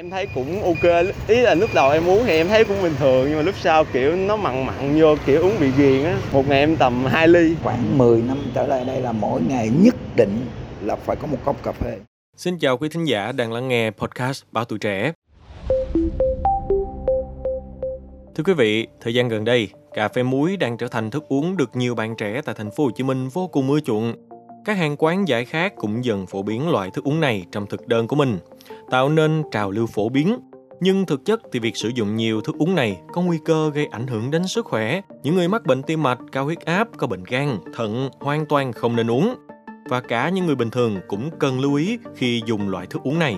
Em thấy cũng ok, ý là lúc đầu em uống thì em thấy cũng bình thường, nhưng mà lúc sau kiểu nó mặn mặn vô, kiểu uống bị ghiền á. Một ngày em tầm 2 ly. Khoảng 10 năm trở lại đây là mỗi ngày nhất định là phải có một cốc cà phê. Xin chào quý thính giả đang lắng nghe podcast Báo Tuổi Trẻ. Thưa quý vị, thời gian gần đây, cà phê muối đang trở thành thức uống được nhiều bạn trẻ tại thành phố Hồ Chí Minh vô cùng ưa chuộng. Các hàng quán giải khát cũng dần phổ biến loại thức uống này trong thực đơn của mình, tạo nên trào lưu phổ biến. Nhưng thực chất thì việc sử dụng nhiều thức uống này có nguy cơ gây ảnh hưởng đến sức khỏe. Những người mắc bệnh tim mạch, cao huyết áp, có bệnh gan, thận hoàn toàn không nên uống. Và cả những người bình thường cũng cần lưu ý khi dùng loại thức uống này.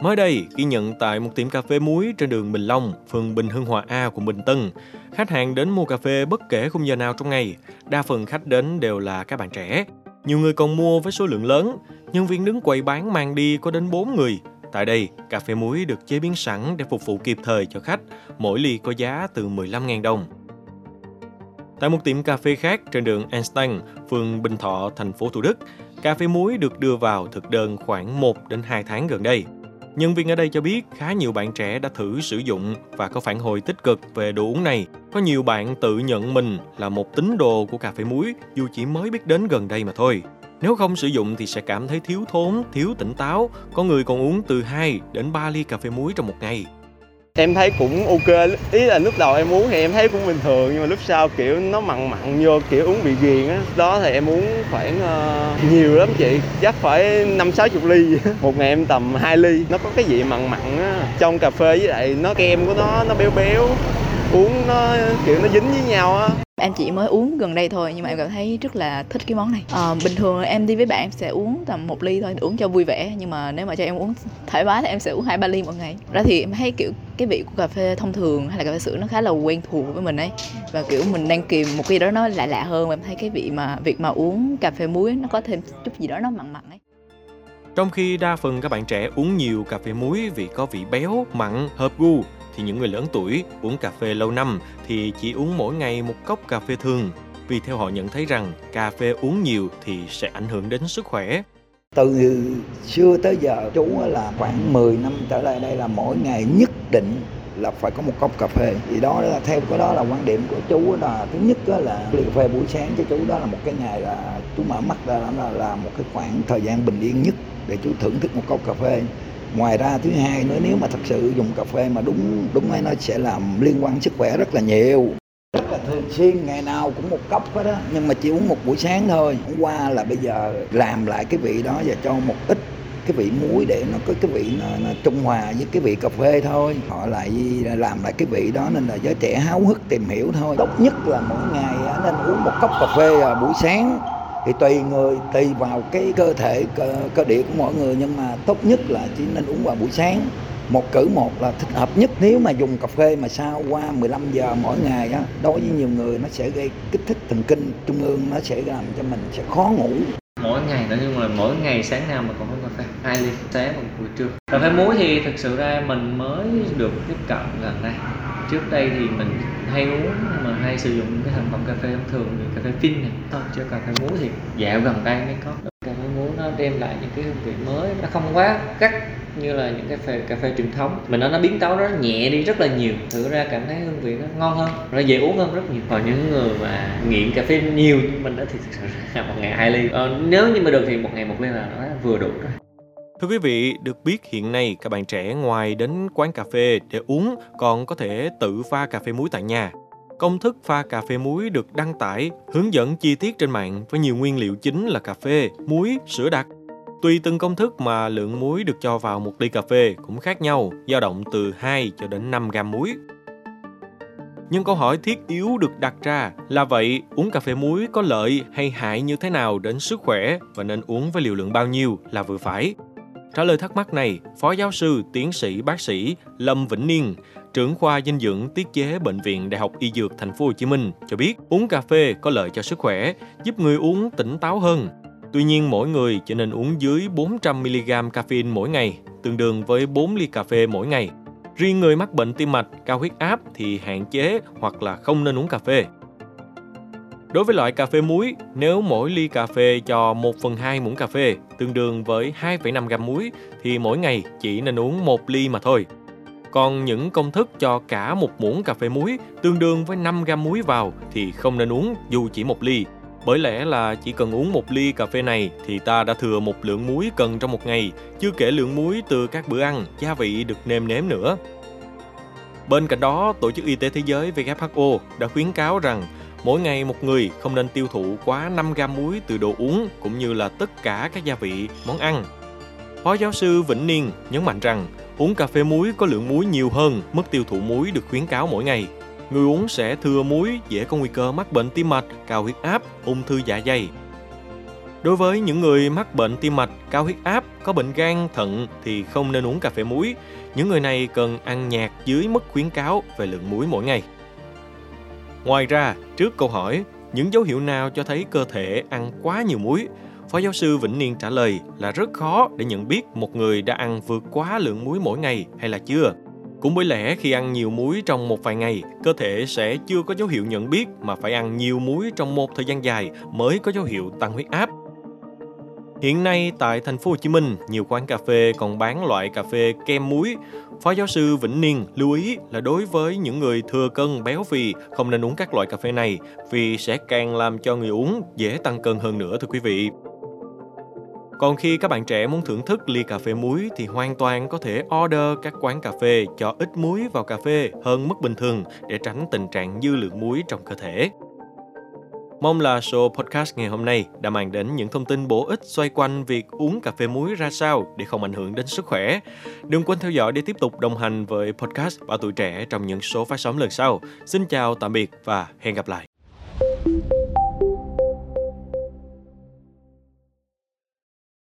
Mới đây, ghi nhận tại một tiệm cà phê muối trên đường Bình Long, phường Bình Hưng Hòa A, quận Bình Tân, khách hàng đến mua cà phê bất kể khung giờ nào trong ngày. Đa phần khách đến đều là các bạn trẻ. Nhiều người còn mua với số lượng lớn. Nhân viên đứng quầy bán mang đi có đến 4 người. Tại đây, cà phê muối được chế biến sẵn để phục vụ kịp thời cho khách. Mỗi ly có giá từ 15.000 đồng. Tại một tiệm cà phê khác trên đường Einstein, phường Bình Thọ, thành phố Thủ Đức, cà phê muối được đưa vào thực đơn khoảng 1 đến 2 tháng gần đây. Nhân viên ở đây cho biết khá nhiều bạn trẻ đã thử sử dụng và có phản hồi tích cực về đồ uống này. Có nhiều bạn tự nhận mình là một tín đồ của cà phê muối dù chỉ mới biết đến gần đây mà thôi. Nếu không sử dụng thì sẽ cảm thấy thiếu thốn, thiếu tỉnh táo. Có người còn uống từ 2 đến 3 ly cà phê muối trong một ngày. Em thấy cũng ok, ý là lúc đầu em uống thì em thấy cũng bình thường, nhưng mà lúc sau kiểu nó mặn mặn vô, kiểu uống bị ghiền á. Đó thì em uống khoảng nhiều lắm chị, chắc phải 50-60 ly. Một ngày em tầm 2 ly, nó có cái vị mặn mặn á. Trong cà phê với lại nó kem của nó béo béo, uống nó kiểu nó dính với nhau á. Em chỉ mới uống gần đây thôi nhưng mà em cảm thấy rất là thích cái món này. Bình thường em đi với bạn em sẽ uống tầm 1 ly thôi, uống cho vui vẻ, nhưng mà nếu mà cho em uống thoải mái thì em sẽ uống 2-3 ly một ngày. Ra thì em thấy kiểu cái vị của cà phê thông thường hay là cà phê sữa nó khá là quen thuộc với mình ấy, và kiểu mình đang kìm một cái gì đó nó lạ lạ hơn, và em thấy cái vị mà việc mà uống cà phê muối nó có thêm chút gì đó nó mặn mặn ấy. Trong khi đa phần các bạn trẻ uống nhiều cà phê muối vì có vị béo, mặn, hợp gu, thì những người lớn tuổi uống cà phê lâu năm thì chỉ uống mỗi ngày một cốc cà phê thường, vì theo họ nhận thấy rằng cà phê uống nhiều thì sẽ ảnh hưởng đến sức khỏe. Từ xưa tới giờ chú là khoảng 10 năm trở lại đây là mỗi ngày nhất định là phải có một cốc cà phê. Thì đó là theo cái đó là quan điểm của chú, là thứ nhất là ly cà phê buổi sáng cho chú đó là một cái ngày là chú mở mắt ra là một cái khoảng thời gian bình yên nhất để chú thưởng thức một cốc cà phê. Ngoài ra thứ hai nữa, nếu mà thật sự dùng cà phê mà đúng ấy, nó sẽ làm liên quan sức khỏe rất là nhiều. Rất là thường xuyên, ngày nào cũng một cốc hết đó, nhưng mà chỉ uống một buổi sáng thôi. Hôm qua là bây giờ làm lại cái vị đó và cho một ít cái vị muối để nó có cái vị nó trung hòa với cái vị cà phê thôi. Họ lại làm lại cái vị đó nên là giới trẻ háo hức tìm hiểu thôi. Tốt nhất là mỗi ngày nên uống một cốc cà phê buổi sáng. Thì tùy người, tùy vào cái cơ thể, cơ địa của mọi người, nhưng mà tốt nhất là chỉ nên uống vào buổi sáng. Một cử một là thích hợp nhất. Nếu mà dùng cà phê mà sau qua 15 giờ mỗi ngày á, đối với nhiều người nó sẽ gây kích thích thần kinh trung ương, nó sẽ làm cho mình sẽ khó ngủ. Mỗi ngày đó, nhưng mà mỗi ngày sáng nào mà còn uống cà phê 2 ly sáng và buổi trưa. Cà phê muối thì thực sự ra mình mới được tiếp cận gần đây. Trước đây thì mình hay uống mà hay sử dụng cái sản phẩm cà phê thông thường như cà phê phin này thôi, chứ cà phê muối thì dạo gần đây mới có. Cà phê muối nó đem lại những cái hương vị mới, nó không quá gắt như là những cà phê truyền thống. Mình nó biến tấu nó nhẹ đi rất là nhiều, thử ra cảm thấy hương vị nó ngon hơn, nó dễ uống hơn rất nhiều. Còn những người mà nghiện cà phê nhiều như mình đó thì thực sự là một ngày 2 ly, nếu như mà được thì một ngày 1 ly là nó vừa đủ rồi. Thưa quý vị, được biết hiện nay các bạn trẻ ngoài đến quán cà phê để uống còn có thể tự pha cà phê muối tại nhà. Công thức pha cà phê muối được đăng tải, hướng dẫn chi tiết trên mạng với nhiều nguyên liệu chính là cà phê, muối, sữa đặc. Tùy từng công thức mà lượng muối được cho vào một ly cà phê cũng khác nhau, dao động từ 2 cho đến 5 gam muối. Nhưng câu hỏi thiết yếu được đặt ra là vậy, uống cà phê muối có lợi hay hại như thế nào đến sức khỏe và nên uống với liều lượng bao nhiêu là vừa phải? Trả lời thắc mắc này, Phó Giáo sư, Tiến sĩ, Bác sĩ Lâm Vĩnh Niên, trưởng khoa dinh dưỡng tiết chế Bệnh viện Đại học Y Dược TP.HCM cho biết uống cà phê có lợi cho sức khỏe, giúp người uống tỉnh táo hơn. Tuy nhiên, mỗi người chỉ nên uống dưới 400mg caffeine mỗi ngày, tương đương với 4 ly cà phê mỗi ngày. Riêng người mắc bệnh tim mạch, cao huyết áp thì hạn chế hoặc là không nên uống cà phê. Đối với loại cà phê muối, nếu mỗi ly cà phê cho 1/2 muỗng cà phê, tương đương với 2,5 gam muối, thì mỗi ngày chỉ nên uống 1 ly mà thôi. Còn những công thức cho cả 1 muỗng cà phê muối, tương đương với 5 gam muối vào thì không nên uống dù chỉ 1 ly. Bởi lẽ là chỉ cần uống 1 ly cà phê này thì ta đã thừa một lượng muối cần trong một ngày, chưa kể lượng muối từ các bữa ăn, gia vị được nêm nếm nữa. Bên cạnh đó, Tổ chức Y tế Thế giới WHO đã khuyến cáo rằng mỗi ngày một người không nên tiêu thụ quá 5 gam muối từ đồ uống cũng như là tất cả các gia vị, món ăn. Phó giáo sư Vĩnh Niên nhấn mạnh rằng uống cà phê muối có lượng muối nhiều hơn mức tiêu thụ muối được khuyến cáo mỗi ngày. Người uống sẽ thừa muối dễ có nguy cơ mắc bệnh tim mạch, cao huyết áp, ung thư dạ dày. Đối với những người mắc bệnh tim mạch, cao huyết áp, có bệnh gan, thận thì không nên uống cà phê muối. Những người này cần ăn nhạt dưới mức khuyến cáo về lượng muối mỗi ngày. Ngoài ra, trước câu hỏi, những dấu hiệu nào cho thấy cơ thể ăn quá nhiều muối? Phó giáo sư Vĩnh Niên trả lời là rất khó để nhận biết một người đã ăn vượt quá lượng muối mỗi ngày hay là chưa. Cũng bởi lẽ khi ăn nhiều muối trong một vài ngày, cơ thể sẽ chưa có dấu hiệu nhận biết mà phải ăn nhiều muối trong một thời gian dài mới có dấu hiệu tăng huyết áp. Hiện nay tại thành phố Hồ Chí Minh, nhiều quán cà phê còn bán loại cà phê kem muối. Phó giáo sư Vĩnh Niên lưu ý là đối với những người thừa cân béo phì không nên uống các loại cà phê này vì sẽ càng làm cho người uống dễ tăng cân hơn nữa thưa quý vị. Còn khi các bạn trẻ muốn thưởng thức ly cà phê muối thì hoàn toàn có thể order các quán cà phê cho ít muối vào cà phê hơn mức bình thường để tránh tình trạng dư lượng muối trong cơ thể. Mong là show podcast ngày hôm nay đã mang đến những thông tin bổ ích xoay quanh việc uống cà phê muối ra sao để không ảnh hưởng đến sức khỏe. Đừng quên theo dõi để tiếp tục đồng hành với podcast Báo Tuổi Trẻ trong những số phát sóng lần sau. Xin chào, tạm biệt và hẹn gặp lại.